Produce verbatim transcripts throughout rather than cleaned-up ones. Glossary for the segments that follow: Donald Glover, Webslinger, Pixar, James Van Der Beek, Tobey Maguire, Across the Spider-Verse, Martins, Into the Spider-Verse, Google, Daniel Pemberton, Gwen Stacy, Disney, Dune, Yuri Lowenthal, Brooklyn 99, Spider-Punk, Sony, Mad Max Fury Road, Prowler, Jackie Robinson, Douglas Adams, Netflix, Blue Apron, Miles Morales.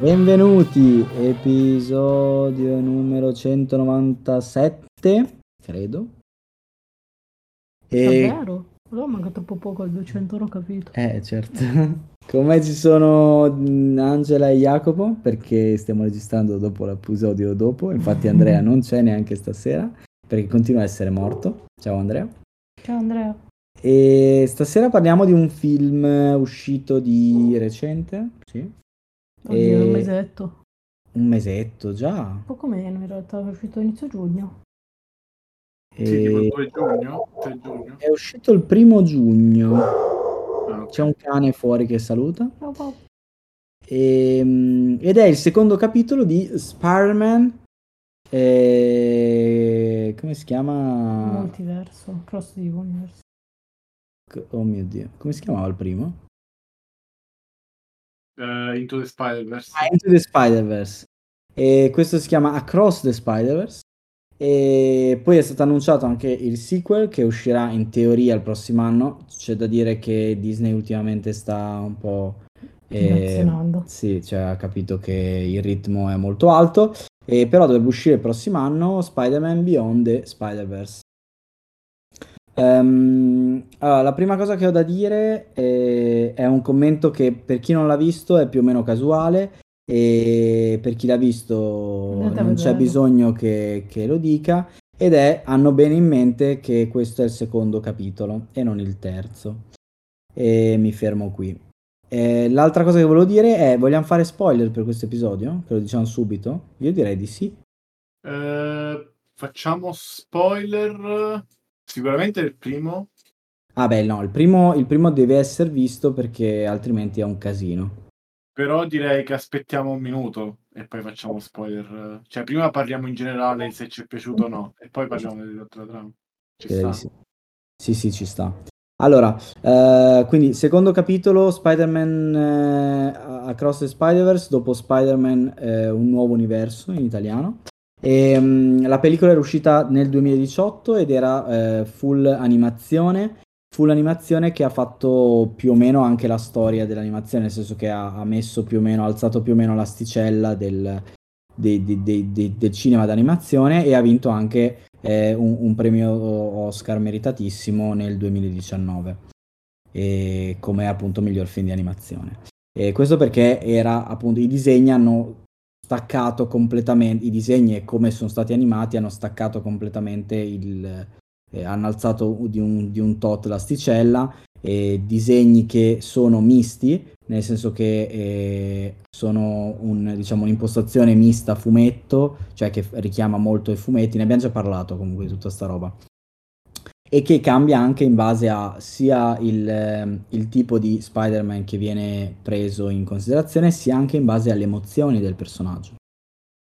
Benvenuti, episodio numero centonovantasette, credo. E... Davvero? Allora manca troppo poco, al duecento l'ho capito. Eh, certo. Con me ci sono Angela e Jacopo, perché stiamo registrando dopo l'episodio dopo. Infatti Andrea non c'è neanche stasera, perché continua a essere morto. Ciao Andrea. Ciao Andrea. E stasera parliamo di un film uscito di recente, sì. Oddio, un mesetto. Un mesetto, già? Poco meno, in realtà, è uscito inizio giugno. E... Sì, tipo il due giugno, tre giugno. È uscito il primo giugno. Ah, okay. C'è un cane fuori che saluta. Oh, oh. E... Ed è il secondo capitolo di Spider-Man... E... Come si chiama? Multiverso, Cross the Universe. Oh mio Dio, come si chiamava il primo? Uh, Into the Spider-Verse. Ah, Into the Spider-Verse. E questo si chiama Across the Spider-Verse. E poi è stato annunciato anche il sequel, che uscirà in teoria il prossimo anno. C'è da dire che Disney ultimamente sta un po' eh, sì, cioè, ha capito che il ritmo è molto alto, e però dovrebbe uscire il prossimo anno Spider-Man Beyond the Spider-Verse. Um, allora, la prima cosa che ho da dire è, è un commento che per chi non l'ha visto è più o meno casuale, e per chi l'ha visto Andate non c'è bisogno che, che lo dica, ed è: hanno bene in mente che questo è il secondo capitolo e non il terzo. E mi fermo qui. E l'altra cosa che volevo dire è: vogliamo fare spoiler per questo episodio? Che lo diciamo subito? Io direi di sì. Uh, facciamo spoiler... Sicuramente il primo. Ah beh no, il primo, il primo deve essere visto, perché altrimenti è un casino. Però direi che aspettiamo un minuto e poi facciamo spoiler. Cioè prima parliamo in generale se ci è piaciuto o no, e poi parliamo dell'altra trama. Ci sta? Sì. sì sì ci sta. Allora, eh, quindi secondo capitolo Spider-Man eh, Across the Spider-Verse, dopo Spider-Man eh, Un Nuovo Universo in italiano. E, um, la pellicola era uscita nel duemiladiciotto ed era eh, full animazione full animazione che ha fatto più o meno anche la storia dell'animazione, nel senso che ha, ha messo più o meno ha alzato più o meno l'asticella del, de, de, de, de, del cinema d'animazione, e ha vinto anche eh, un, un premio Oscar meritatissimo nel duemiladiciannove, e come appunto miglior film di animazione, e questo perché era appunto i disegni hanno staccato completamente i disegni e come sono stati animati hanno staccato completamente il eh, hanno alzato di un, di un tot l'asticella, e disegni che sono misti, nel senso che eh, sono un, diciamo, un'impostazione mista fumetto, cioè che richiama molto i fumetti, ne abbiamo già parlato comunque di tutta sta roba, e che cambia anche in base a sia il, il tipo di Spider-Man che viene preso in considerazione, sia anche in base alle emozioni del personaggio,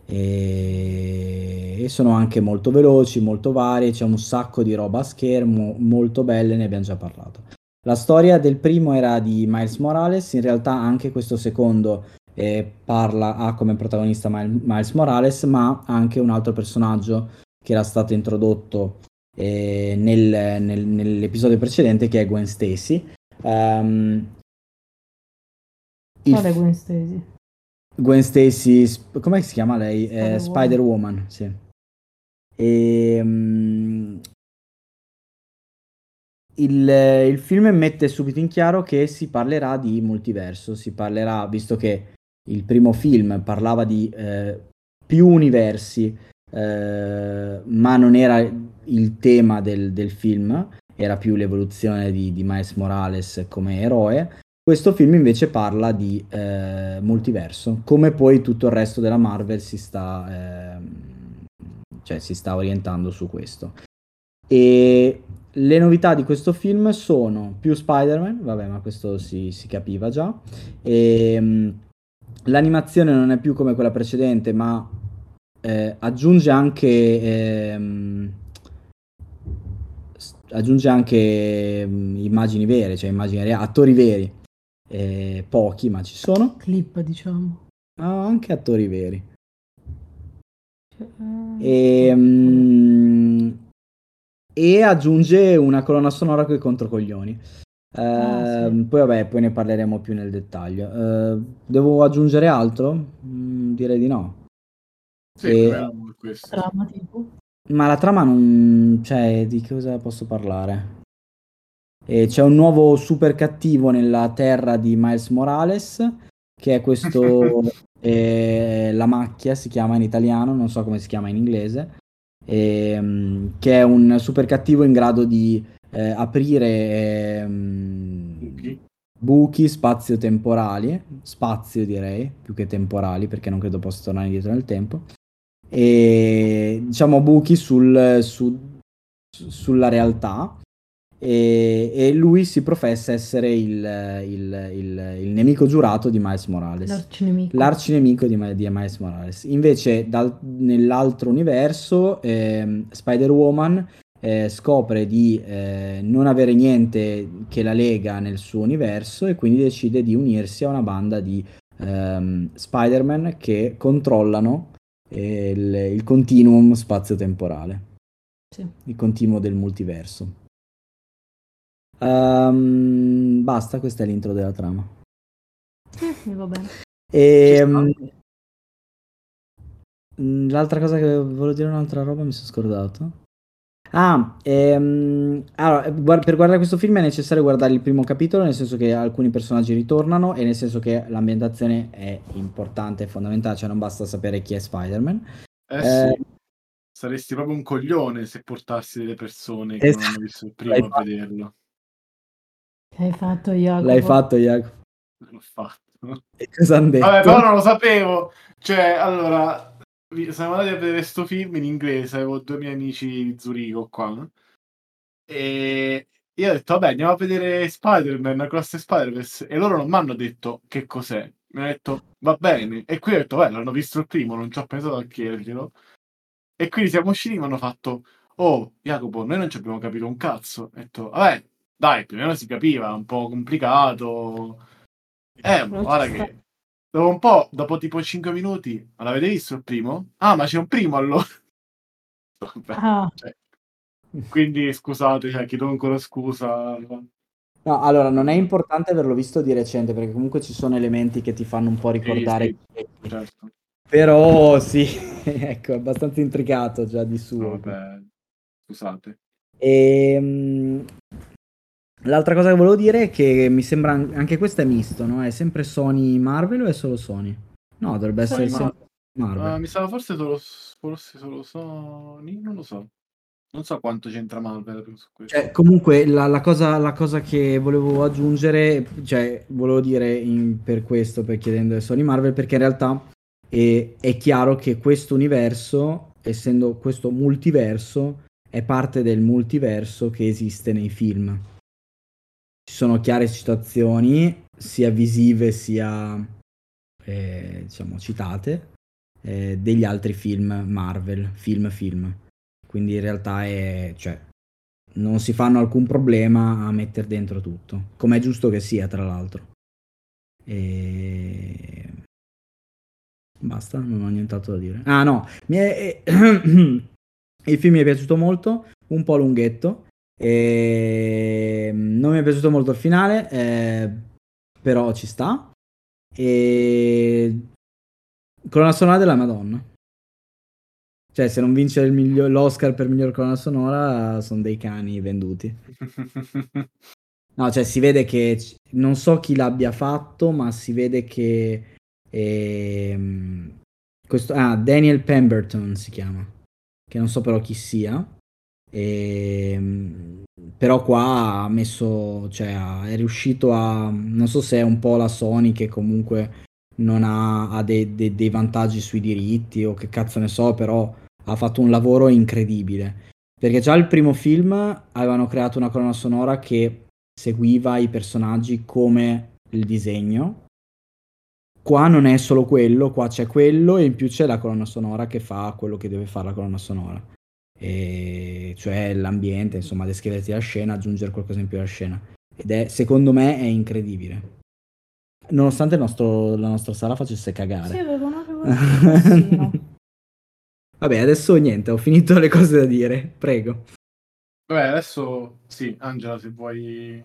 e, e sono anche molto veloci, molto varie, c'è un sacco di roba a schermo, molto belle, ne abbiamo già parlato. La storia del primo era di Miles Morales, in realtà anche questo secondo eh, parla ha come protagonista Miles Morales, ma anche un altro personaggio che era stato introdotto Eh, nel, nel, nell'episodio precedente, che è Gwen Stacy. Um, Qual è Gwen Stacy? Gwen Stacy, sp- come si chiama lei? Spider-Woman, eh, Spider-Woman sì. E, um, il, il film mette subito in chiaro che si parlerà di multiverso, si parlerà, visto che il primo film parlava di eh, più universi, eh, ma non era... il tema del, del film era più l'evoluzione di, di Miles Morales come eroe. Questo film invece parla di eh, multiverso, come poi tutto il resto della Marvel si sta eh, cioè si sta orientando su questo. E le novità di questo film sono più Spider-Man, vabbè, ma questo si, si capiva già, e l'animazione non è più come quella precedente, ma eh, aggiunge anche eh, aggiunge anche mh, immagini vere, cioè immagini re- attori veri, eh, pochi ma ci sono, clip diciamo, ah, anche attori veri, uh, e, mh, e aggiunge una colonna sonora coi controcoglioni, Ah, sì. Ehm, poi vabbè, poi ne parleremo più nel dettaglio. Ehm, devo aggiungere altro? Mm, direi di no. Sì, E- proviamo con questo. Trama tipo. Ma la trama non... cioè, di cosa posso parlare? E c'è un nuovo super cattivo nella terra di Miles Morales, che è questo... eh, la macchia si chiama in italiano, non so come si chiama in inglese, ehm, che è un super cattivo in grado di eh, aprire ehm, buchi. buchi spazio-temporali, spazio direi, più che temporali, perché non credo possa tornare indietro nel tempo, e diciamo buchi sul, su, sulla realtà, e, e lui si professa essere il, il, il, il nemico giurato di Miles Morales, l'arcinemico, l'arcinemico di, di Miles Morales. Invece dal, nell'altro universo eh, Spider-Woman eh, scopre di eh, non avere niente che la lega nel suo universo, e quindi decide di unirsi a una banda di ehm, Spider-Man che controllano Il, il continuum spazio-temporale, sì. Il continuo del multiverso. Um, basta, questa è l'intro della trama. Eh, va bene. E, mh, l'altra cosa che volevo dire, un'altra roba, mi sono scordato. Ah, ehm, allora, guard- per guardare questo film è necessario guardare il primo capitolo, nel senso che alcuni personaggi ritornano e nel senso che l'ambientazione è importante, è fondamentale, cioè non basta sapere chi è Spider-Man. Eh, eh sì, saresti proprio un coglione se portassi delle persone che es- non hanno visto il primo a vederlo. L'hai fatto, Jacopo. L'hai fatto, Jacopo. L'ho fatto. E cosa han detto? Vabbè, però non lo sapevo. Cioè, allora... siamo andati a vedere sto film in inglese, avevo due miei amici di Zurigo qua, no? E io ho detto vabbè, andiamo a vedere Spider-Man Across the Spider-Verse, e loro non mi hanno detto che cos'è, mi hanno detto va bene, e qui ho detto beh, l'hanno visto il primo, non ci ho pensato a chiederglielo, e quindi siamo usciti e mi hanno fatto oh Jacopo, noi non ci abbiamo capito un cazzo. Ho detto vabbè dai, più o meno si capiva, un po' complicato, eh ma guarda che dopo un po', dopo tipo cinque minuti, ma l'avete visto il primo? Ah, ma c'è un primo allora! Vabbè, ah. Cioè. Quindi scusate, cioè, chiedo ancora scusa. No, allora, non è importante averlo visto di recente, perché comunque ci sono elementi che ti fanno un po' ricordare. Sì, sì, certo. Però sì, ecco, è abbastanza intricato già di suo. Vabbè, scusate. Ehm... L'altra cosa che volevo dire è che mi sembra anche questo è misto, no? È sempre Sony Marvel o è solo Sony? No, dovrebbe Sony essere Marvel. Sempre Marvel. Uh, mi sa forse solo, forse solo Sony, non lo so. Non so quanto c'entra Marvel su questo. Cioè, comunque la, la, cosa, la cosa che volevo aggiungere, cioè volevo dire in, per questo, per chiedendo Sony Marvel, perché in realtà è, è chiaro che questo universo, essendo questo multiverso, è parte del multiverso che esiste nei film. Ci sono chiare citazioni, sia visive sia, eh, diciamo, citate, eh, degli altri film Marvel, film film. Quindi in realtà è, cioè, non si fanno alcun problema a mettere dentro tutto, come è giusto che sia, tra l'altro. E... basta, non ho nient'altro da dire. Ah no, mi è... il film mi è piaciuto molto, un po' lunghetto. E non mi è piaciuto molto il finale, eh, però ci sta. E colonna sonora della Madonna, cioè se non vince il miglior... l'Oscar per miglior colonna sonora sono dei cani venduti. No, cioè si vede che non so chi l'abbia fatto, ma si vede che eh, questo ah Daniel Pemberton si chiama, che non so però chi sia. E, però qua ha messo, cioè è riuscito a, non so se è un po' la Sony che comunque non ha, ha dei, dei, dei vantaggi sui diritti o che cazzo ne so, però ha fatto un lavoro incredibile, perché già il primo film avevano creato una colonna sonora che seguiva i personaggi come il disegno. Qua non è solo quello, qua c'è quello e in più c'è la colonna sonora che fa quello che deve fare la colonna sonora, e cioè l'ambiente, insomma, descriverti la scena, aggiungere qualcosa in più alla scena, ed è, secondo me, è incredibile, nonostante il nostro, la nostra sala facesse cagare. Sì, avevo una cosa. Vabbè, adesso niente, ho finito le cose da dire, prego. Vabbè, adesso sì, Angela, se vuoi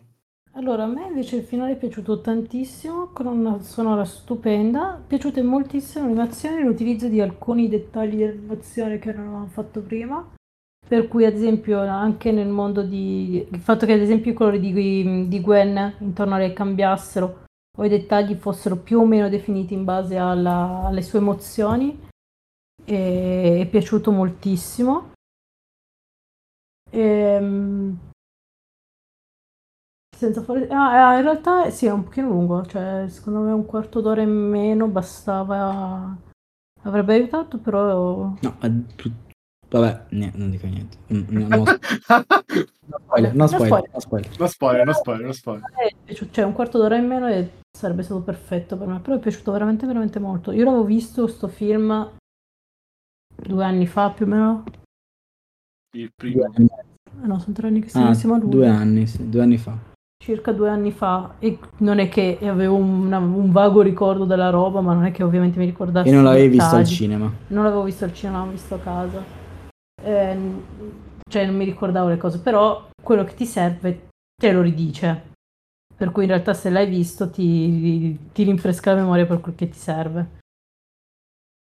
Allora, a me invece il finale è piaciuto tantissimo, con una sonora stupenda, piaciute moltissimo l'animazione, l'utilizzo di alcuni dettagli dell'animazione che non avevamo fatto prima, per cui ad esempio anche nel mondo di... il fatto che ad esempio i colori di, di Gwen intorno a lei cambiassero o i dettagli fossero più o meno definiti in base alla- alle sue emozioni, e- è piaciuto moltissimo. Ehm... Senza fare... Ah, ah, in realtà sì, è un pochino lungo, cioè secondo me un quarto d'ora in meno bastava, avrebbe aiutato, però... No, eh, tu- vabbè, niente, non dico niente. Mm, No, no, no spoiler, no spoiler, no spoiler. No spoiler, no spoiler, no spoiler. Eh, cioè un quarto d'ora in meno e sarebbe stato perfetto per me, però è piaciuto veramente, veramente molto. Io l'avevo visto sto film due anni fa più o meno. Il primo. Ah, no, sono tre anni che siamo, ah, siamo a lui. Due anni, sì, due anni fa. Circa due anni fa, e non è che avevo una- un vago ricordo della roba, ma non è che ovviamente mi ricordassi. E non l'avevi i visto al dettagli. cinema? Non l'avevo visto al cinema, l'avevo visto a casa. Eh, cioè non mi ricordavo le cose, però quello che ti serve te lo ridice. Per cui in realtà se l'hai visto ti, ti rinfresca la memoria per quel che ti serve.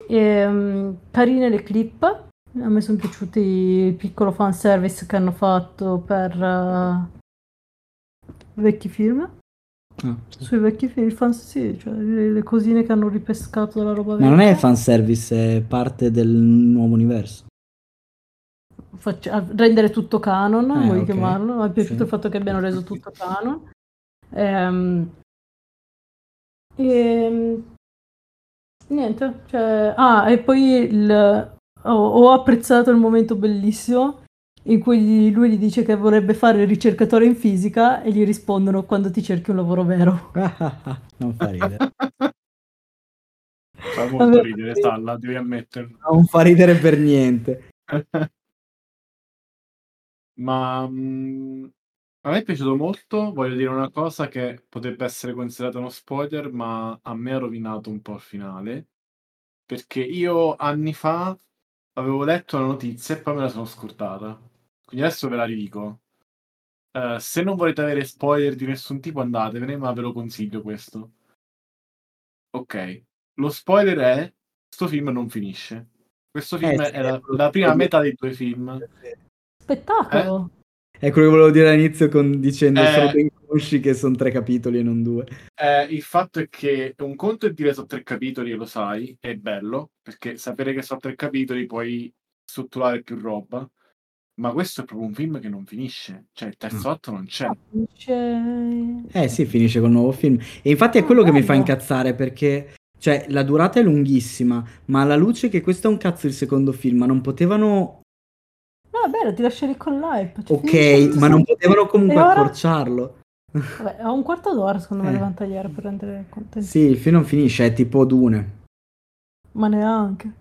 Ehm, carine le clip. A me sono piaciuti il piccolo fanservice che hanno fatto per uh, vecchi film. Ah, sì. Sui vecchi film, il fans, sì, cioè le, le cosine che hanno ripescato dalla roba vecchia. Ma non è fanservice, è parte del nuovo universo. Faccia, rendere tutto canon, eh, vuoi okay. chiamarlo. Mi è piaciuto sì. il fatto che abbiano reso tutto canon. Ehm, e, niente, cioè... Ah, e poi il... Ho apprezzato il momento bellissimo in cui lui gli dice che vorrebbe fare il ricercatore in fisica e gli rispondono: quando ti cerchi un lavoro vero. Non fa ridere. Fa molto Vabbè, ridere, Talla, devi ammetterlo. Non fa ridere per niente. Ma mh, a me è piaciuto molto, voglio dire una cosa che potrebbe essere considerata uno spoiler, ma a me ha rovinato un po' il finale, perché io anni fa avevo letto la notizia e poi me la sono scordata. Quindi adesso ve la ridico. Uh, se non volete avere spoiler di nessun tipo, andatevene, ma ve lo consiglio questo. Ok. Lo spoiler è: sto film non finisce. Questo film eh, è la, la prima metà dei due film. Spettacolo! Eh? È quello che volevo dire all'inizio con, dicendo eh, sono ben consci che sono tre capitoli e non due. Eh, il fatto è che un conto è diviso a tre capitoli e lo sai, è bello, perché sapere che sono tre capitoli puoi strutturare più roba, ma questo è proprio un film che non finisce, cioè il terzo atto non c'è. Eh sì, finisce col nuovo film, e infatti è quello oh, che bello. Mi fa incazzare, perché cioè la durata è lunghissima, ma alla luce che questo è un cazzo il secondo film, ma non potevano... No, è bello, ti lascia lì con l'hype. Cioè, ok, ma non potevano comunque ora... accorciarlo. Vabbè, a un quarto d'ora secondo me eh. devono tagliare per rendere contenti. Sì, il film non finisce, è tipo Dune. Ma neanche.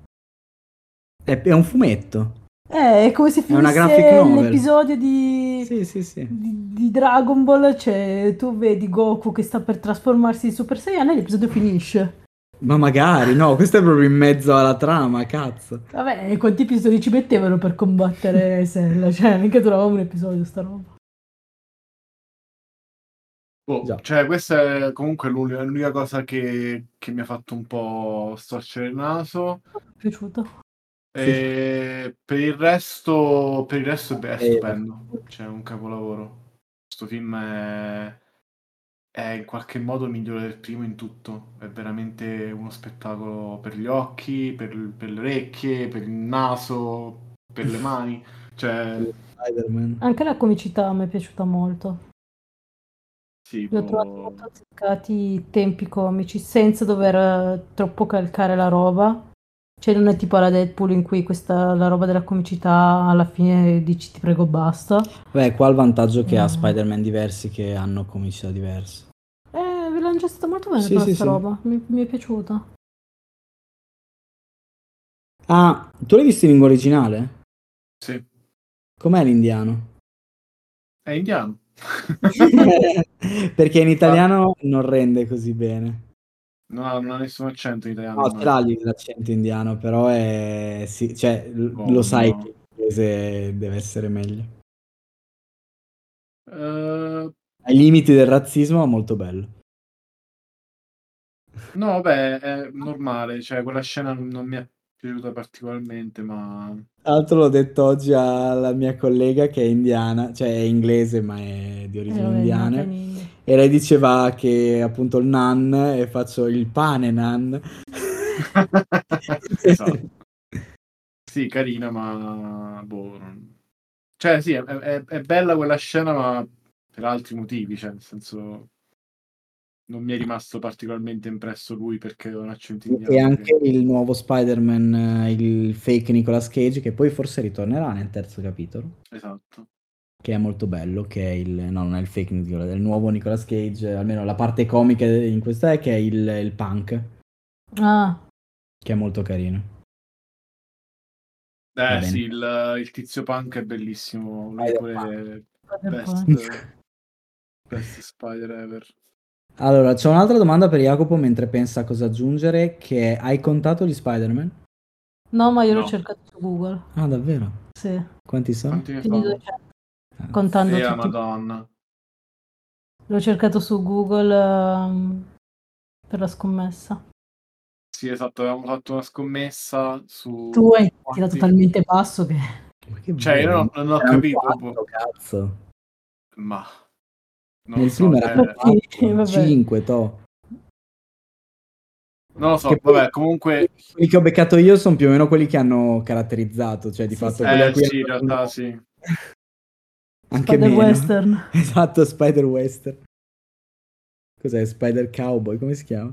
È, è un fumetto. Eh, è come se finisse l'episodio di, sì, sì, sì. di di Dragon Ball, cioè tu vedi Goku che sta per trasformarsi in Super Saiyan e l'episodio finisce. Ma magari, no, questo è proprio in mezzo alla trama, cazzo. Vabbè, quanti episodi ci mettevano per combattere Sella? Cioè, mica trovavamo un episodio sta roba. Oh, cioè questa è comunque l'unica, l'unica cosa che, che mi ha fatto un po' storcere il naso. Mi è piaciuto. E sì. Per il resto, per il resto beh, è stupendo, cioè un capolavoro. Questo film è, è in qualche modo migliore del primo in tutto, è veramente uno spettacolo per gli occhi, per, per le orecchie, per il naso, per le mani, cioè... Anche la comicità mi è piaciuta molto. Tipo... Ho trovato molto azzeccati i tempi comici senza dover uh, troppo calcare la roba, cioè non è tipo alla Deadpool in cui questa la roba della comicità alla fine dici ti prego basta. Beh, qua il vantaggio che mm. ha Spider-Man diversi che hanno comicità diverse. Eh, vi l'hanno gestita molto bene sì, questa sì, roba, sì. Mi, mi è piaciuta. Ah, tu l'hai visto in lingua originale? Sì. Com'è l'indiano? È indiano. Perché in italiano non rende così bene, no, non ha nessun accento in italiano. No, tra l'altro l'accento indiano, però è sì, cioè, oh, lo sai no. che l'inglese deve essere meglio. Uh, ai limiti del razzismo, ma molto bello. No, beh, è normale, cioè quella scena non mi è piaciuta particolarmente, ma... Tra l'altro l'ho detto oggi alla mia collega che è indiana, cioè è inglese ma è di origine eh, indiana, e lei diceva che appunto il naan, e faccio il pane naan. Esatto. Sì, carina, ma... boh. Cioè sì, è, è, è bella quella scena, ma per altri motivi, cioè nel senso... non mi è rimasto particolarmente impresso lui perché è un accento indiano. E anche che... il nuovo Spider-Man, il fake Nicolas Cage, che poi forse ritornerà nel terzo capitolo. Esatto. Che è molto bello, che è il... no, non è il fake Nicolas, è il nuovo Nicolas Cage, almeno la parte comica in questa è che è il, il punk. Ah. Che è molto carino. Eh sì, il, il tizio punk è bellissimo. Lui pure best, best Spider ever. Allora, c'è un'altra domanda per Jacopo mentre pensa a cosa aggiungere, che è, hai contato gli Spider-Man? No, ma io no. L'ho cercato su Google. Ah, davvero? Sì. Quanti sono? Quanti sono? Ah. Contando sì, tutti. Madonna. L'ho cercato su Google um, per la scommessa. Sì, esatto, avevamo fatto una scommessa su... Tu hai quanti... tirato talmente basso che... che cioè, io non, non ho era capito. Quattro, cazzo. Ma... non nel film so, era eh, cinque, to. Non lo so, che vabbè, comunque... quelli che ho beccato io sono più o meno quelli che hanno caratterizzato, cioè di sì, fatto... Eh, sì, in realtà uno... sì. Anche Spider-Western. Esatto, Spider-Western. Cos'è? Spider-Cowboy, come si chiama?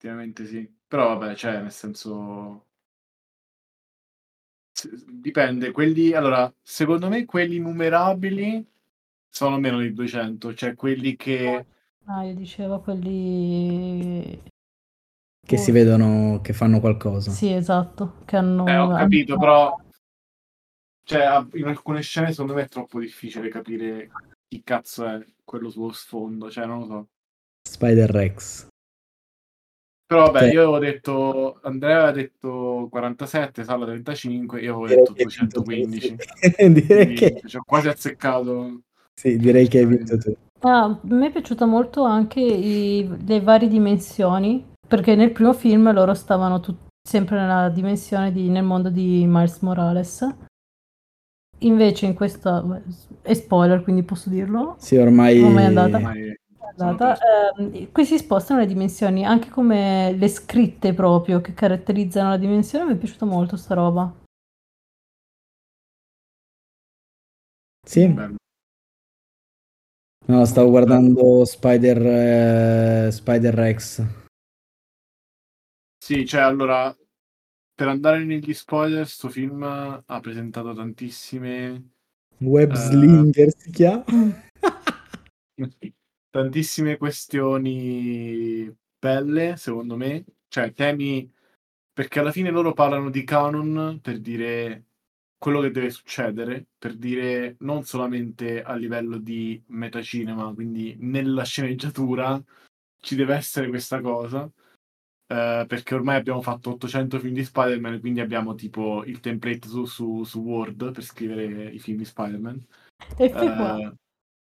Effettivamente sì. Però vabbè, cioè, nel senso... dipende, quelli... allora, secondo me quelli numerabili... sono meno di duecento, cioè quelli che... Ah, io dicevo quelli... che oh. si vedono, che fanno qualcosa. Sì, esatto, che hanno... Eh, ho capito, hanno... però... cioè, in alcune scene secondo me è troppo difficile capire chi cazzo è quello sullo sfondo, cioè, non lo so. Spider-Rex. Però vabbè, cioè... io avevo detto... Andrea aveva detto quarantasette, Sala trentacinque, io avevo detto duecentoquindici. Direi che... cioè, ho quasi azzeccato... Sì, direi che hai vinto tu. Ah, a me è piaciuto molto anche i, le varie dimensioni, perché nel primo film loro stavano tut- sempre nella dimensione di, nel mondo di Miles Morales. Invece in questa... è spoiler, quindi posso dirlo? Sì, ormai... Com'è andata? Ormai... è andata. Eh, qui si spostano le dimensioni, anche come le scritte proprio che caratterizzano la dimensione. Mi è piaciuta molto sta roba. Sì, bello. No, stavo guardando Spider eh, Spider-Rex. Sì, cioè, allora, per andare negli spoiler, sto film ha presentato tantissime... Webslinger uh, si chiama? Tantissime questioni belle, secondo me. Cioè, temi... perché alla fine loro parlano di canon per dire... quello che deve succedere, per dire non solamente a livello di metacinema, quindi nella sceneggiatura ci deve essere questa cosa, eh, perché ormai abbiamo fatto ottocento film di Spider-Man, quindi abbiamo tipo il template su, su, su Word per scrivere i film di Spider-Man. F quattro.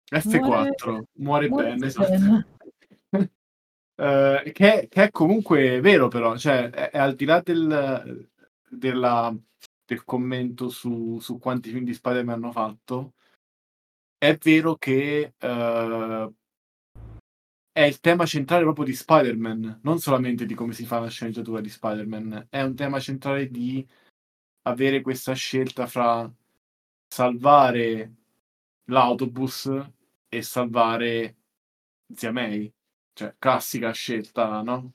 Eh, F quattro, muore, muore bene. bene. eh, che, che è comunque vero però, cioè è, è al di là del della... del commento su, su quanti film di Spider-Man hanno fatto, è vero che uh, è il tema centrale proprio di Spider-Man, non solamente di come si fa la sceneggiatura di Spider-Man, è un tema centrale di avere questa scelta fra salvare l'autobus e salvare Zia May, cioè classica scelta, no?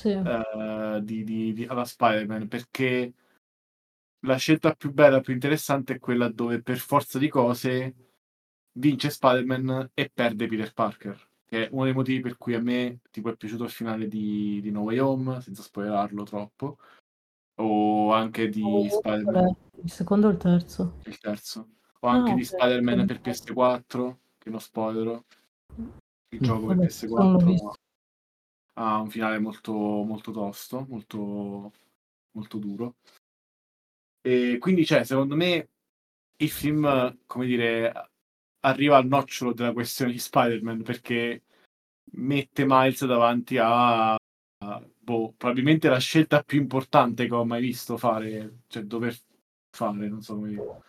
Sì. Uh, di, di, di, alla Spider-Man, perché la scelta più bella, più interessante è quella dove per forza di cose vince Spider-Man e perde Peter Parker, che è uno dei motivi per cui a me tipo è piaciuto il finale di, di No Way Home, senza spoilerarlo troppo, o anche di oh, Spider-Man il secondo o il terzo? Il terzo. O anche ah, di certo. Spider-Man per P S quattro, che non spoilero, il gioco vabbè, per P S quattro ha un finale molto molto tosto, molto molto duro. E quindi, cioè, secondo me il film, come dire, arriva al nocciolo della questione di Spider-Man, perché mette Miles davanti a, a boh, probabilmente la scelta più importante che ho mai visto fare, cioè dover fare, non so come dire.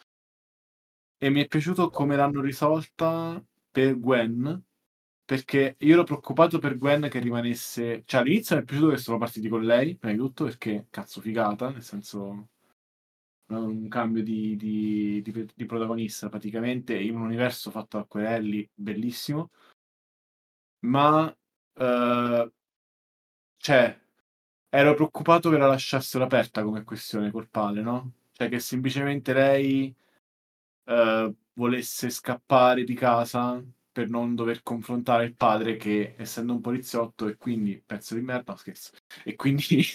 E mi è piaciuto come l'hanno risolta per Gwen, perché io ero preoccupato per Gwen che rimanesse, cioè all'inizio mi è piaciuto che sono partiti con lei prima di tutto, perché cazzo figata, nel senso un cambio di, di, di, di protagonista praticamente in un universo fatto a acquerelli bellissimo, ma eh, cioè ero preoccupato che la lasciassero aperta come questione col pale, no? Cioè che semplicemente lei eh, volesse scappare di casa per non dover confrontare il padre, che essendo un poliziotto e quindi pezzo di merda, no, scherzo, e quindi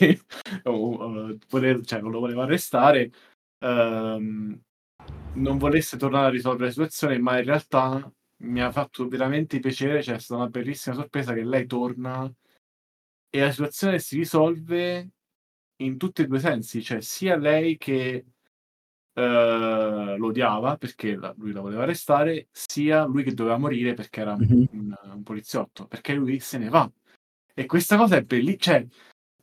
oh, oh, voler, cioè, non lo voleva arrestare, ehm, non volesse tornare a risolvere la situazione, ma in realtà mi ha fatto veramente piacere, cioè è stata una bellissima sorpresa che lei torna e la situazione si risolve in tutti e due i sensi, cioè sia lei che Uh, lo odiava perché la, lui la voleva arrestare, sia lui che doveva morire perché era mm-hmm. un, un poliziotto, perché lui se ne va. E questa cosa è bellissima, cioè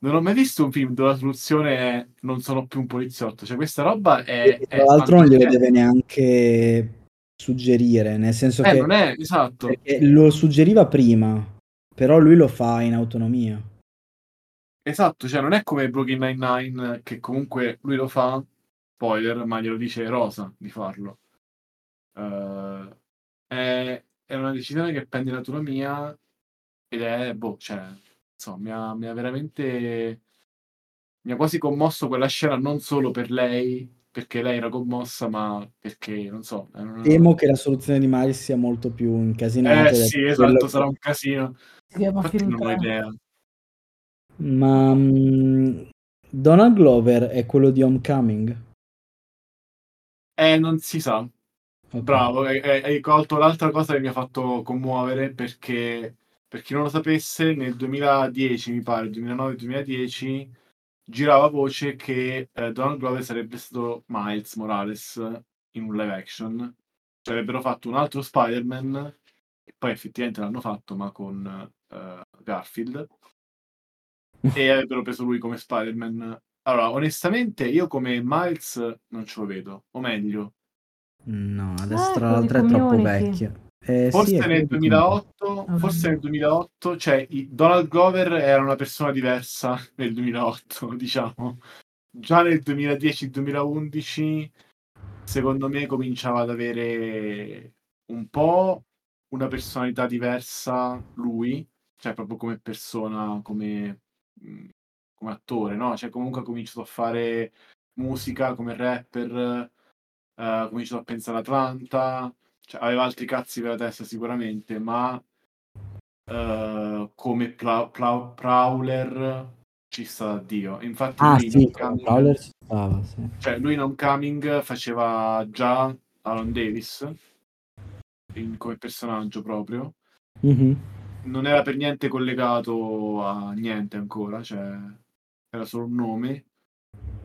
non ho mai visto un film dove la soluzione è non sono più un poliziotto, cioè questa roba è, tra l'altro non glielo deve neanche suggerire, nel senso eh, che non è, esatto, lo suggeriva prima, però lui lo fa in autonomia, esatto, cioè non è come Brooklyn novantanove che comunque lui lo fa, spoiler, ma glielo dice Rosa di farlo. Uh, è, è una decisione che prende l'autonomia ed è, boh, cioè, insomma, mi ha veramente, mi ha quasi commosso quella scena, non solo per lei, perché lei era commossa, ma perché, non so. Una... Temo che la soluzione di Miles sia molto più incasinata. Eh sì, esatto, sarà che... un casino. Infatti, non ho idea. Ma um, Donald Glover è quello di Homecoming? Eh, non si sa. Okay. Bravo, hai colto l'altra cosa che mi ha fatto commuovere, perché per chi non lo sapesse, nel duemiladieci, mi pare, duemilanove duemiladieci, girava voce che eh, Donald Glover sarebbe stato Miles Morales in un live action. Cioè avrebbero fatto un altro Spider-Man, e poi effettivamente l'hanno fatto, ma con eh, Garfield, e avrebbero preso lui come Spider-Man. Allora, onestamente, io come Miles non ce lo vedo, o meglio... No, adesso tra l'altro è troppo vecchia. Eh, forse, sì, nel duemilaotto, okay. forse nel duemilaotto, cioè Donald Glover era una persona diversa nel duemilaotto, diciamo. Già nel duemiladieci duemilaundici, secondo me, cominciava ad avere un po' una personalità diversa lui, cioè proprio come persona, come... come attore, no? Cioè comunque ha cominciato a fare musica come rapper, uh, ha cominciato a pensare a Atlanta, cioè aveva altri cazzi per la testa sicuramente, ma uh, come Pla- Pla- Prowler ci sta Dio. Infatti ah, lui, sì, coming, Prowler ci stava, sì. Cioè lui in Homecoming faceva già Aaron Davis in, come personaggio proprio. Mm-hmm. Non era per niente collegato a niente ancora, cioè era solo un nome.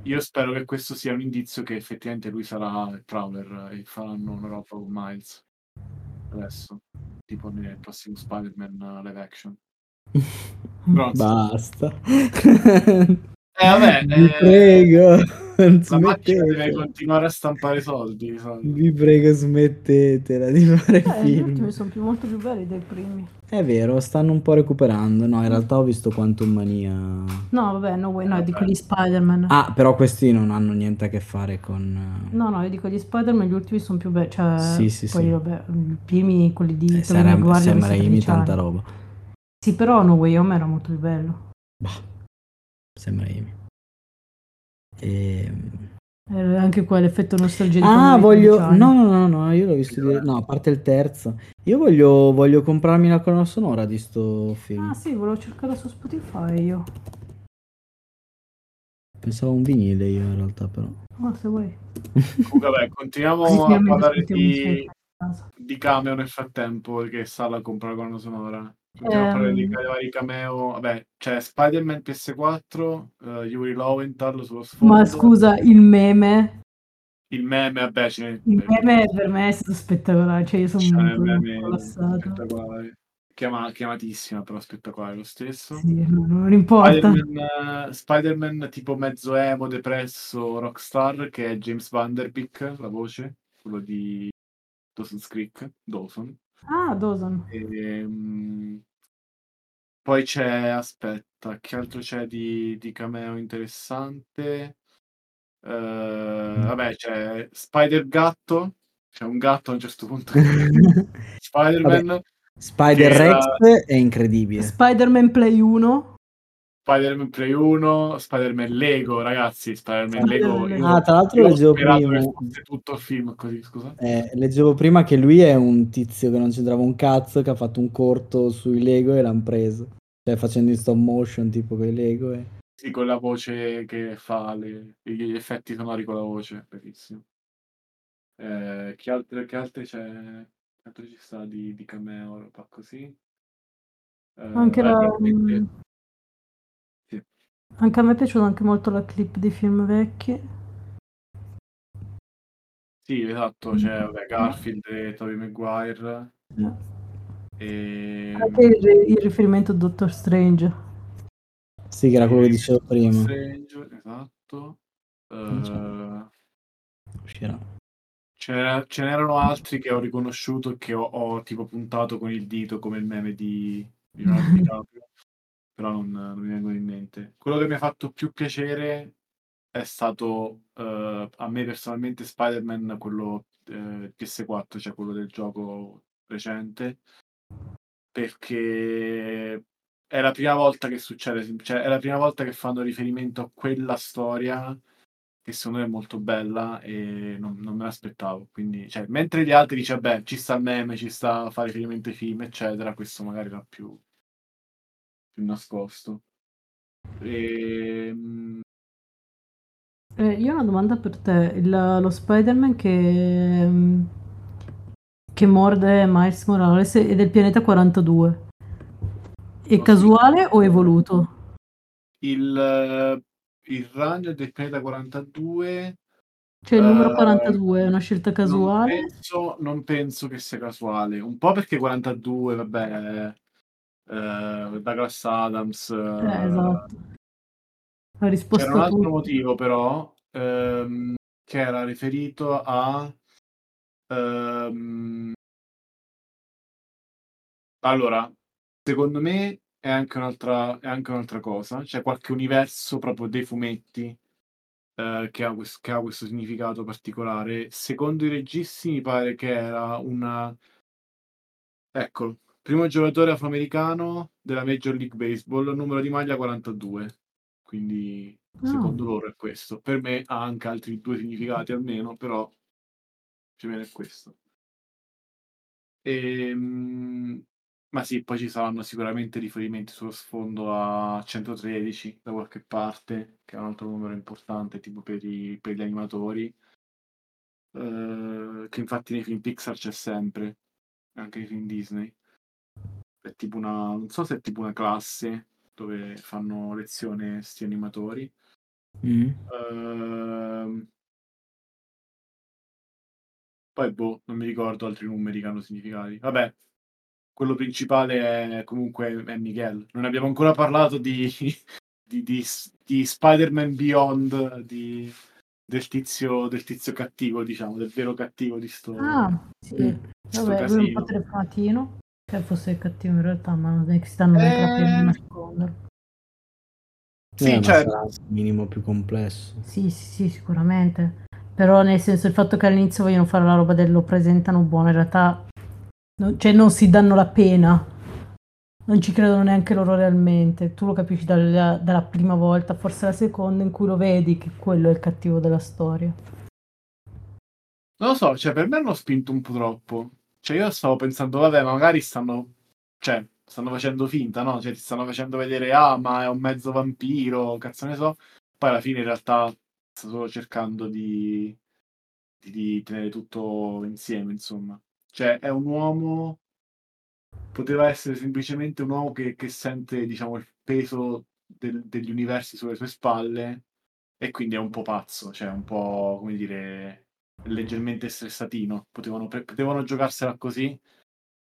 Io spero che questo sia un indizio che effettivamente lui sarà il Prowler e faranno una roba con Miles adesso, tipo nel prossimo Spider-Man live action. Basta. Eh vabbè, vi eh, prego, non la macchina deve continuare a stampare soldi, soldi. Vi prego, smettetela di fare eh, film. Gli ultimi sono più, molto più belli dei primi. È vero, stanno un po' recuperando. No, in realtà ho visto Quantum Mania. No, vabbè, no, no, io dico gli Spider-Man. Ah, però questi non hanno niente a che fare con... No, no, io dico gli Spider-Man, gli ultimi sono più belli. Cioè, sì, sì, poi, sì. Vabbè, i primi, quelli di... Eh, sarem- Sembra tanta roba. Sì, però No Way Home era molto più bello. Bah, sembra Amy. E... Eh, anche qua l'effetto nostalgico. Ah, voglio... No, no, no, no, io l'ho visto dire... No, a parte il terzo. Io voglio, voglio comprarmi la colonna sonora di sto film. Ah sì, volevo cercarla su Spotify io. Pensavo a un vinile io in realtà, però. Ma oh, se vuoi. Comunque vabbè, continuiamo sì, a parlare di, di cameo nel frattempo, perché Sala compra la colonna sonora. Continuiamo ehm... a parlare di vari cameo. Vabbè, c'è Spider-Man P S quattro, uh, Yuri Lowenthal sullo sfondo. Ma scusa, il meme... il meme, vabbè, cioè, il meme per me è stato spettacolare, cioè io sono cioè, molto collassato. Chiama, chiamatissima, però spettacolare lo stesso. Sì, non importa. Spider-Man, Spider-Man tipo mezzo emo, depresso, rockstar, che è James Van Der Beek, la voce, quello di Dawson's Creek, Dawson. Ah, Dawson. E, um, poi c'è, aspetta, che altro c'è di, di cameo interessante? Uh, vabbè, c'è Spider-Gatto, c'è un gatto a un certo punto. Spider-Man. Vabbè. Spider-Rex era... è incredibile. Spider-Man Play uno, Spider-Man Play uno, Spider-Man Lego, ragazzi, Spider-Man Lego. Io, ah, tra l'altro leggevo prima tutto il film così, scusa. Eh, leggevo prima che lui è un tizio che non c'entrava un cazzo, che ha fatto un corto sui Lego e l'hanno preso, cioè facendo in stop motion tipo con i Lego e... Sì, con la voce che fa le... gli effetti sonori con la voce, bellissimo. Eh, che altre che altre c'è? Tanto ci sta di, di cameo, roba così. Eh, anche, eh, la... sì. Anche a me è piaciuta anche molto la clip di film vecchi. Sì, esatto, c'è cioè, vabbè, Garfield e Tobey Maguire. Yeah. E... Anche il, il riferimento a Doctor Strange. Sì, che era quello che dicevo prima. Strange, esatto. Uh... Uscirà. Ce n'erano altri che ho riconosciuto e che ho, ho tipo puntato con il dito come il meme di Leonardo DiCaprio, però non, non mi vengono in mente. Quello che mi ha fatto più piacere è stato uh, a me personalmente Spider-Man, quello uh, P S quattro, cioè quello del gioco recente, perché è la prima volta che succede, cioè è la prima volta che fanno riferimento a quella storia, che secondo me è molto bella e non, non me l'aspettavo, quindi cioè, mentre gli altri dice beh ci sta il meme, ci sta fare riferimento ai film eccetera, questo magari era più, più nascosto. E... Eh, io ho una domanda per te. Il, lo Spider-Man che che morde Miles Morales è del pianeta quarantadue, è casuale o è voluto? il Il ragno del pianeta quarantadue, cioè il numero quarantadue, è uh, una scelta casuale? Non penso, non penso che sia casuale. Un po' perché quarantadue, vabbè, uh, Douglas Adams. Uh, eh, esatto. La risposta c'era un altro motivo, però, um, che era riferito a. Um, allora, secondo me. È anche un'altra, è anche un'altra cosa, c'è qualche universo proprio dei fumetti eh, che, ha questo, che ha questo significato particolare. Secondo i registi mi pare che era una... Ecco, primo giocatore afroamericano della Major League Baseball, numero di maglia quarantadue, quindi oh. Secondo loro è questo. Per me ha anche altri due significati almeno, però più o meno è questo. Ehm... Ma sì, poi ci saranno sicuramente riferimenti sullo sfondo a centotredici da qualche parte, che è un altro numero importante tipo per, i, per gli animatori, eh, che infatti nei film Pixar c'è sempre, anche nei film Disney. È tipo una, non so se è tipo una classe dove fanno lezione sti animatori. Mm. Eh, poi boh, non mi ricordo altri numeri che hanno significati. Vabbè. Quello principale è comunque è Miguel. Non abbiamo ancora parlato di, di, di, di Spider-Man Beyond, di, del, tizio, del tizio cattivo, diciamo, del vero cattivo di sto. Ah, sì. Eh, Vabbè, lui è un po' telefonatino, che fosse cattivo in realtà, ma non è che stanno eh... per nascondere. Sì, eh, cioè... sarà un minimo più complesso. Sì, sì, sì, sicuramente. Però nel senso il fatto che all'inizio vogliono fare la roba del lo presentano buono, in realtà... Non, cioè non si danno la pena, non ci credono neanche loro realmente, tu lo capisci dalla, dalla prima volta, forse la seconda in cui lo vedi che quello è il cattivo della storia. Non lo so, cioè per me hanno spinto un po' troppo, cioè io stavo pensando vabbè magari stanno, cioè, stanno facendo finta, no? Cioè ti stanno facendo vedere ah ma è un mezzo vampiro, cazzo ne so, poi alla fine in realtà sta solo cercando di, di, di tenere tutto insieme insomma. Cioè, è un uomo, poteva essere semplicemente un uomo che, che sente, diciamo, il peso del, degli universi sulle sue spalle e quindi è un po' pazzo, cioè un po', come dire, leggermente stressatino, potevano, pre- potevano giocarsela così,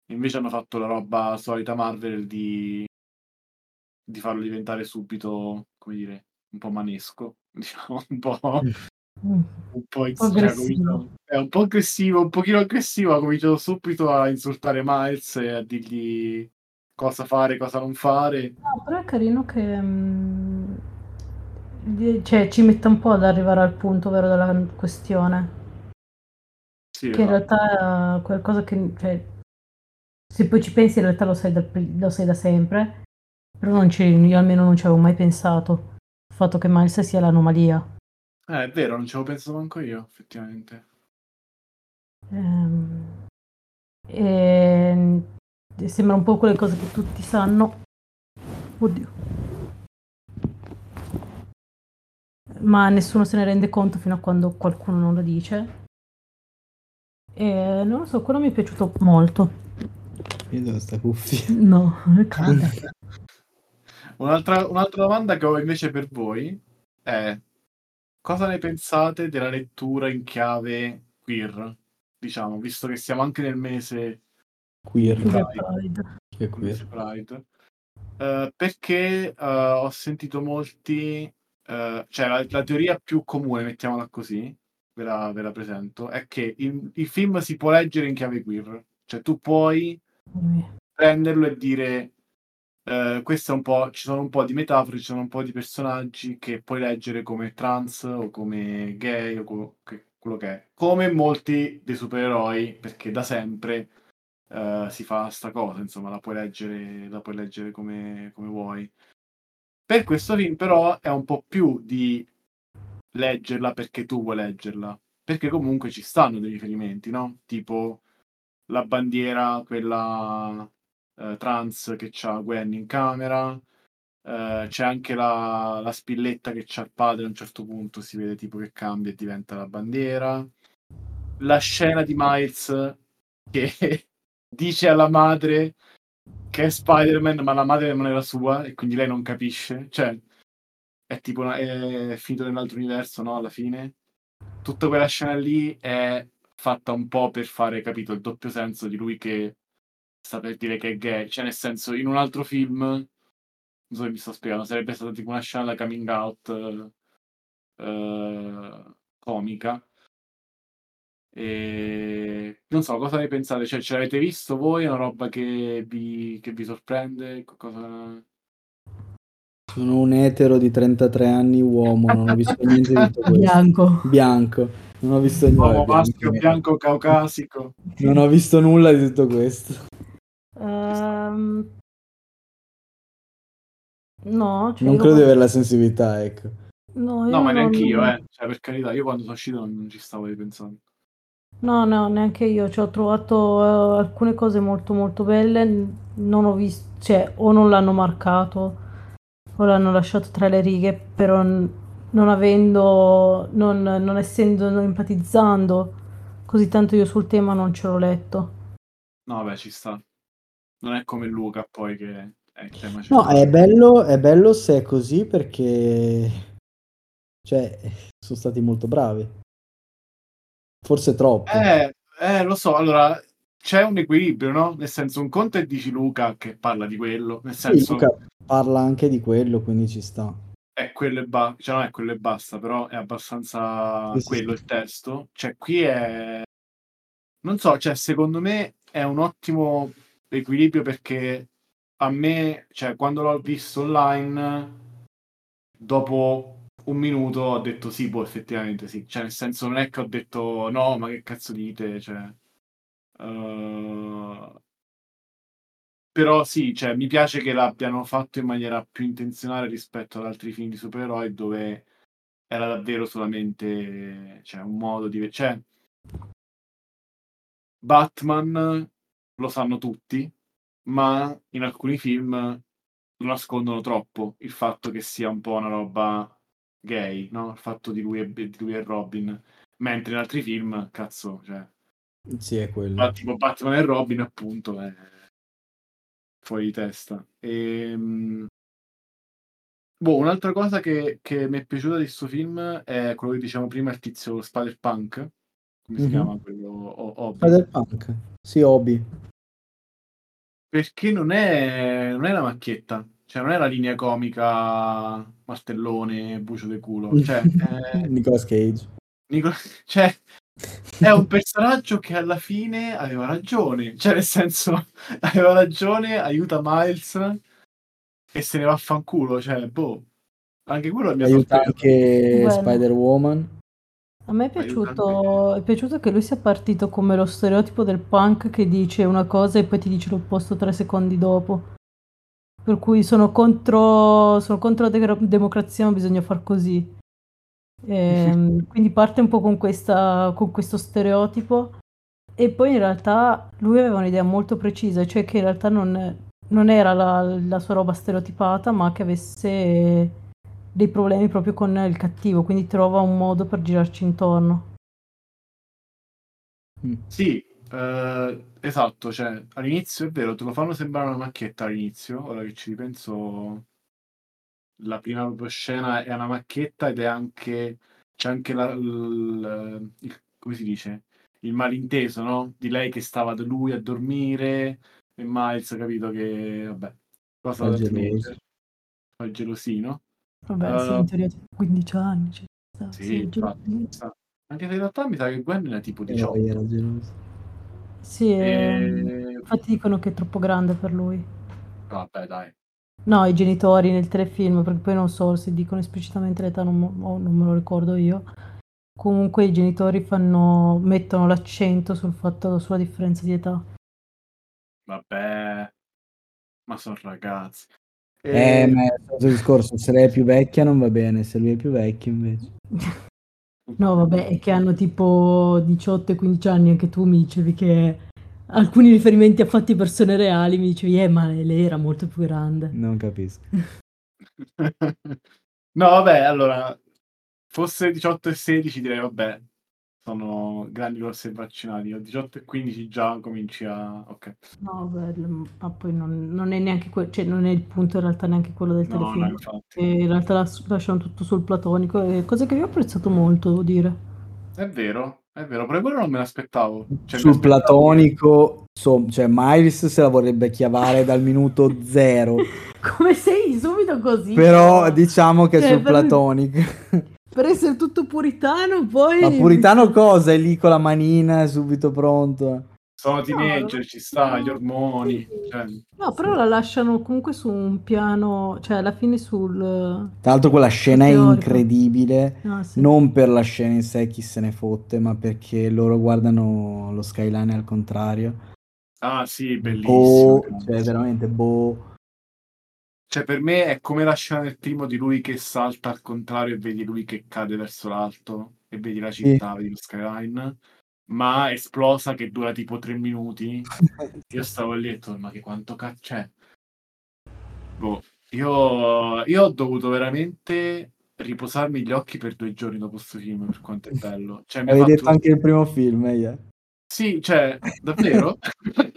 invece hanno fatto la roba solita Marvel di di farlo diventare subito, come dire, un po' manesco, diciamo, un po' un po' aggressivo, è un po' aggressivo, un pochino aggressivo, ha cominciato subito a insultare Miles e a dirgli cosa fare, cosa non fare. No, però è carino che mh, cioè ci metta un po' ad arrivare al punto vero della questione. Sì, che esatto. In realtà è qualcosa che, cioè, se poi ci pensi in realtà lo sai da, lo sai da sempre, però non c'è, io almeno non ci avevo mai pensato il fatto che Miles sia l'anomalia. Eh, è vero, non ci avevo pensato manco io, effettivamente. Ehm, e, sembra un po' quelle cose che tutti sanno. Oddio. Ma nessuno se ne rende conto fino a quando qualcuno non lo dice. E, non lo so, quello mi è piaciuto molto. Vedo sta cuffia. No, un'altra, un'altra domanda che ho invece per voi è: cosa ne pensate della lettura in chiave queer? Diciamo, visto che siamo anche nel mese queer Pride, che queer. Pride. Uh, perché uh, ho sentito molti, uh, cioè la, la teoria più comune, mettiamola così, ve la, ve la presento, è che il, il film si può leggere in chiave queer, cioè tu puoi prenderlo e dire eh, questo è un po', ci sono un po' di metafore, ci sono un po' di personaggi che puoi leggere come trans o come gay o co- che, quello che è, come molti dei supereroi, perché da sempre eh, si fa sta cosa, insomma, la puoi leggere, la puoi leggere come, come vuoi. Per questo film però è un po' più di leggerla perché tu vuoi leggerla, perché comunque ci stanno dei riferimenti, no? Tipo la bandiera, quella eh, trans che c'ha Gwen in camera, eh, c'è anche la, la spilletta che c'ha il padre, a un certo punto si vede tipo che cambia e diventa la bandiera. La scena di Miles che dice alla madre che è Spider-Man, ma la madre non era sua e quindi lei non capisce, cioè è tipo una, è finito nell'altro universo, no? Alla fine tutta quella scena lì è fatta un po' per fare, capito, il doppio senso di lui che sta per dire che è gay, cioè nel senso, in un altro film, non so se mi sto spiegando, sarebbe stata tipo una scena da coming out eh, comica. E non so, cosa ne pensate? Cioè, ce l'avete visto voi? È una roba che vi, che vi sorprende? Cosa... Sono un etero di trentatré anni, uomo, non ho visto niente di tutto questo. Bianco. Bianco. Non ho visto nulla. Uomo maschio, bianco, caucasico. Non ho visto nulla di tutto questo. Um... No, cioè non credo non... di avere la sensibilità, ecco. No, io no ma non... neanche io, eh. Cioè, per carità, io quando sono uscito non, non ci stavo ripensando. No, no, neanche io. Cioè, ho trovato uh, alcune cose molto, molto belle. Non ho visto, cioè, o non l'hanno marcato, o l'hanno lasciato tra le righe, però non avendo non, non essendo non empatizzando così tanto io sul tema non ce l'ho letto. No, vabbè, ci sta, non è come Luca poi che è il tema. No, è bello, è bello se è così, perché cioè sono stati molto bravi, forse troppo. Eh, eh lo so, allora c'è un equilibrio, no? Nel senso, un conto è dici Luca che parla di quello, nel senso sì, Luca parla anche di quello, quindi ci sta. È quello e basta, cioè non è quello e basta, però è abbastanza sì, quello sì. Il testo, cioè qui è, non so, cioè secondo me è un ottimo equilibrio, perché a me, cioè quando l'ho visto online, dopo un minuto ho detto sì, boh, effettivamente sì, cioè nel senso non è che ho detto no, ma che cazzo dite, cioè... Uh... però sì, cioè mi piace che l'abbiano fatto in maniera più intenzionale rispetto ad altri film di supereroi dove era davvero solamente, cioè, un modo di, cioè Batman lo sanno tutti, ma in alcuni film lo nascondono troppo il fatto che sia un po' una roba gay, no? Il fatto di lui e, di lui e Robin, mentre in altri film, cazzo, cioè sì, è quello. Ma tipo Batman e Robin, appunto, è fuori di testa. E... boh, un'altra cosa che, che mi è piaciuta di questo film è quello che diciamo prima, il tizio Spider-Punk, come si mm-hmm. chiama quello? O- Spider-Punk. Sì, Obi. Perché non è non è la macchietta, cioè non è la linea comica Martellone, bucio del culo, cioè è... Nicolas Cage. Nicolas... Cioè è un personaggio che alla fine aveva ragione, cioè nel senso aveva ragione, aiuta Miles e se ne va a fanculo, cioè boh, anche quello mi ha aiuta anche Gwen. Spider-Woman. A me è piaciuto, è piaciuto che lui sia partito come lo stereotipo del punk che dice una cosa e poi ti dice l'opposto tre secondi dopo. Per cui sono contro, sono contro la de- democrazia, ma bisogna far così. E, quindi parte un po' con, questa, con questo stereotipo. E poi in realtà lui aveva un'idea molto precisa, cioè che in realtà non, non era la, la sua roba stereotipata, ma che avesse... dei problemi proprio con il cattivo, quindi trova un modo per girarci intorno. Sì, eh, esatto, cioè all'inizio è vero, te lo fanno sembrare una macchietta all'inizio, ora che ci ripenso la prima scena è una macchietta ed è anche c'è anche la, il, il, come si dice, il malinteso, no? Di lei che stava da lui a dormire e Miles ha capito che vabbè, cosa da geloso. È gelosino. Vabbè, sì, uh, in teoria quindici anni. Cioè, sì, sì, infatti, anche se in realtà mi sa che Gwen era tipo diciotto. Eh, era sì, e... infatti dicono che è troppo grande per lui. Vabbè, dai. No, i genitori nel telefilm, perché poi non so se dicono esplicitamente l'età, non, mo- non me lo ricordo io. Comunque i genitori fanno mettono l'accento sul fatto sulla differenza di età. Vabbè, ma sono ragazzi. Eh, ma è stato il discorso, se lei è più vecchia non va bene, se lui è più vecchio invece. No, vabbè, è che hanno tipo diciotto e quindici anni, anche tu mi dicevi che alcuni riferimenti a fatti persone reali, mi dicevi, eh, ma lei era molto più grande. Non capisco. No, vabbè, allora, fosse diciotto e sedici direi, vabbè, sono grandi grossi e vaccinati, a diciotto e quindici già cominci a... ok. No, bello, ma poi non, non è neanche que- cioè non è il punto in realtà neanche quello del no, telefilm. No, in realtà lasciano tutto sul platonico, eh, cosa che io ho apprezzato molto, devo dire. È vero, è vero, però quello non me l'aspettavo. Cioè, sul aspettavo... platonico, so, cioè Miles se la vorrebbe chiavare dal minuto zero. Come sei subito così? Però diciamo che cioè, sul per... platonico... Per essere tutto puritano, poi... Ma puritano cosa? È lì con la manina, è subito pronto. Sono teenager, no, ci sta, gli ormoni... Cioè. No, però la lasciano comunque su un piano... Cioè, alla fine sul... Tra l'altro quella scena è incredibile. Ah, sì. Non per la scena in sé, chi se ne fotte, ma perché loro guardano lo skyline al contrario. Ah, sì, bellissimo. Boh, cioè, veramente, boh... Cioè per me è come la scena del primo di lui che salta al contrario e vedi lui che cade verso l'alto e vedi la città, sì. Vedi lo skyline, ma esplosa che dura tipo tre minuti. Io stavo lì e ho detto, ma che quanto cazzo c'è? Boh, io, io ho dovuto veramente riposarmi gli occhi per due giorni dopo questo film, per quanto è bello. Cioè, avevi fatto... detto anche il primo film, eh? Yeah. Sì, cioè, davvero?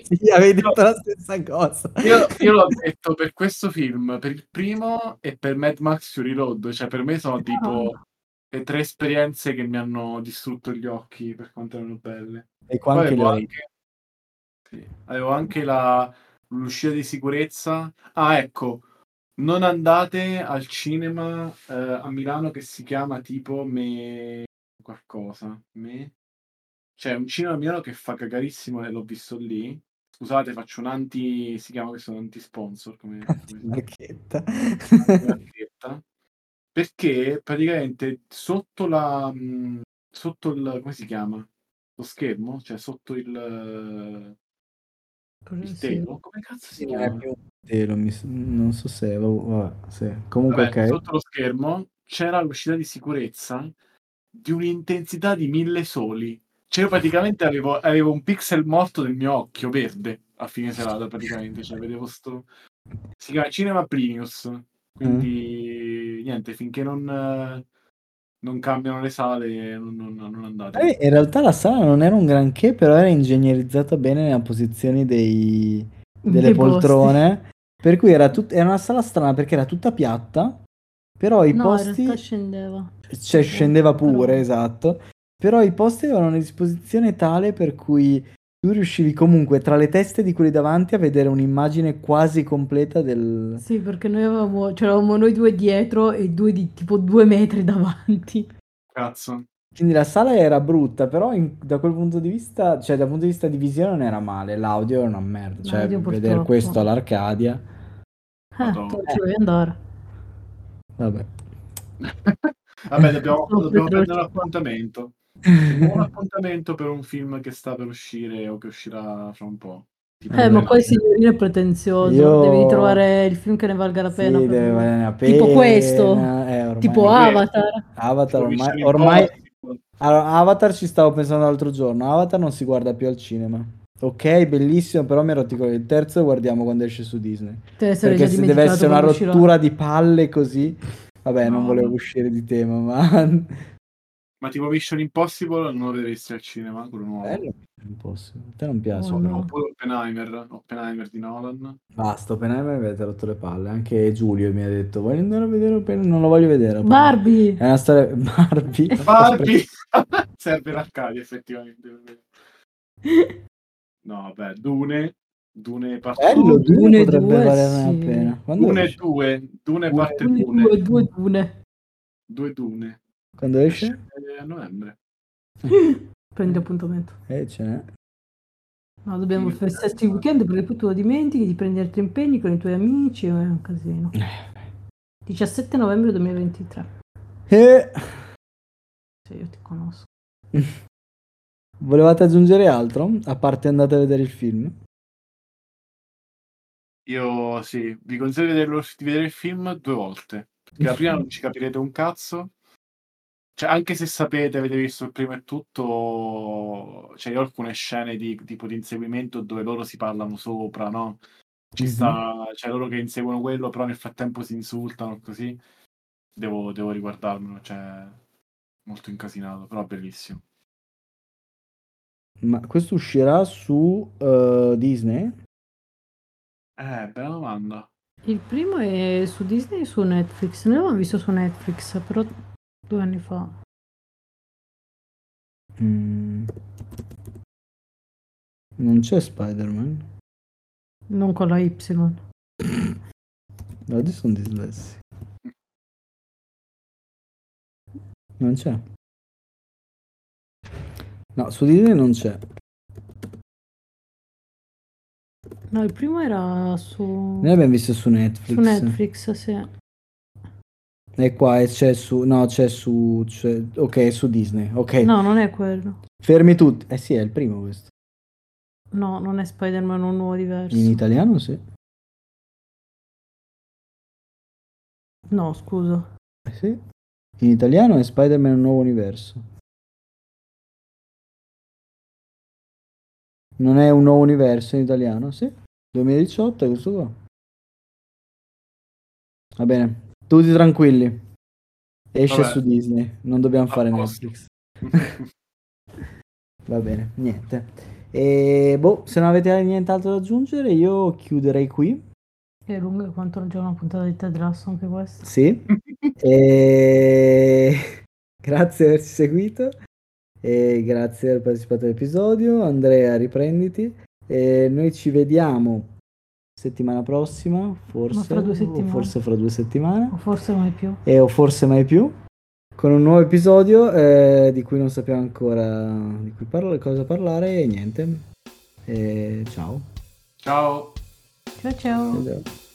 Sì, avevi detto no. La stessa cosa. Io, io l'ho detto per questo film, per il primo e per Mad Max Fury Road. Cioè, per me sono tipo le tre esperienze che mi hanno distrutto gli occhi per quanto erano belle. E qua anche avevo, anche, sì, avevo anche la, l'uscita di sicurezza. Ah, ecco, non andate al cinema eh, a Milano che si chiama tipo Me... qualcosa. Me... C'è un cinema a Milano che fa cagarissimo e l'ho visto lì. Scusate, faccio un anti... si chiama questo un anti-sponsor. Come, come marchetta. Marchetta. Perché praticamente sotto la... sotto il... come si chiama? Lo schermo? Cioè sotto il... Cosa il telo? Sì. Come cazzo si chiama? Più telo, mi... non so se... Vabbè, sì. Comunque vabbè, ok. Sotto lo schermo c'era l'uscita di sicurezza di un'intensità di mille soli. Cioè io praticamente avevo, avevo un pixel morto del mio occhio verde a fine serata praticamente, cioè vedevo sto... Si chiama Cinema Plinius, quindi mm. niente, finché non, non cambiano le sale non, non, non andate. Eh, in realtà la sala non era un granché, però era ingegnerizzata bene nella posizione dei, delle poltrone, posti. Per cui era, tut- era una sala strana perché era tutta piatta, però i no, posti... No, in realtà scendeva. Cioè scendeva pure, però... esatto. Però i poster avevano una disposizione tale per cui tu riuscivi comunque tra le teste di quelli davanti a vedere un'immagine quasi completa del... Sì, perché noi avevamo, cioè, avevamo noi due dietro e due di tipo due metri davanti. Cazzo. Quindi la sala era brutta, però in, da quel punto di vista, cioè dal punto di vista di visione non era male, l'audio era una merda, cioè vedere questo all'Arcadia. Ah, tu ci vuoi andare. Vabbè. Vabbè, dobbiamo, dobbiamo prendere l'appuntamento. Un buon appuntamento per un film che sta per uscire o che uscirà fra un po'. Tipo eh, ma poi signorino è pretenzioso. Io... Devi trovare il film che ne valga la pena. Sì, per... deve valere la pena. Tipo questo, eh, ormai... tipo Avatar. Avatar ormai. ormai... Allora, Avatar ci stavo pensando l'altro giorno. Avatar non si guarda più al cinema. Ok, bellissimo, però mi ero articolo il terzo e guardiamo quando esce su Disney. Perché se deve essere una rottura uscirò. di palle così. Vabbè, no, non volevo no. uscire di tema, ma... Ma tipo Mission Impossible non vedresti al cinema, quello nuovo. Bello, Impossible. A te non piace? Oh, no. Oppure Oppenheimer, Oppenheimer di Nolan. Basta, Oppenheimer mi avete rotto le palle. Anche Giulio mi ha detto, voglio andare a vedere Oppenheimer, non lo voglio vedere. Oppenheimer. Barbie! È una storia... Barbie! Barbie! Serve l'Arcadia, effettivamente. No, vabbè, Dune... Dune parte Bello, due, Dune potrebbe due, valere appena. Quando Dune esce? due, Dune parte due, Dune. Due, due Dune. Due Dune. Quando esce? esce a novembre. Prendi appuntamento. Eh, ce n'è. No, dobbiamo fare stessi weekend perché poi tu lo dimentichi di prendere altri impegni con i tuoi amici, è un casino. diciassette novembre duemilaventitré. Eh. Se io ti conosco. Volevate aggiungere altro? A parte andate a vedere il film? Io sì, vi consiglio di vedere il film due volte, perché la prima non ci capirete un cazzo, cioè anche se sapete, avete visto il primo e tutto, cioè io ho alcune scene di tipo di inseguimento dove loro si parlano sopra, no? Ci mm-hmm. sta, cioè loro che inseguono quello, però nel frattempo si insultano, così, devo, devo riguardarmelo, cioè molto incasinato, però bellissimo. Ma questo uscirà su uh, Disney? Eh, bella domanda. Il primo è su Disney e su Netflix. Noi l'abbiamo visto su Netflix, però due anni fa. Mm. Non c'è Spider-Man? Non con la Y. Oggi sono dislessi. Non c'è. No, su Disney non c'è. No, il primo era su... Noi l'abbiamo visto su Netflix. Su Netflix, sì. E qua c'è su... No, c'è su... C'è... Ok, su Disney, ok. No, non è quello. Fermi tutti. Eh sì, è il primo questo. No, non è Spider-Man, un nuovo diverso. In italiano, sì. No, scusa. Eh sì. In italiano è Spider-Man, un nuovo universo. Non è un nuovo universo in italiano, sì. duemiladiciotto è questo qua. Va bene, tutti tranquilli. Esce Vabbè. su Disney, non dobbiamo A fare posto. Netflix. Va bene, niente. E boh, se non avete nient'altro da aggiungere, io chiuderei qui. È lunga quanto non c'è una puntata di Ted Lasso anche questa. Sì. E... Grazie di averci seguito. E grazie per aver partecipato all'episodio. Andrea, riprenditi e noi ci vediamo settimana prossima, forse fra due settimane. forse fra due settimane o forse mai più e o forse mai più con un nuovo episodio eh, di cui non sappiamo ancora di cui parlo, cosa parlare e niente e ciao ciao ciao ciao, ciao.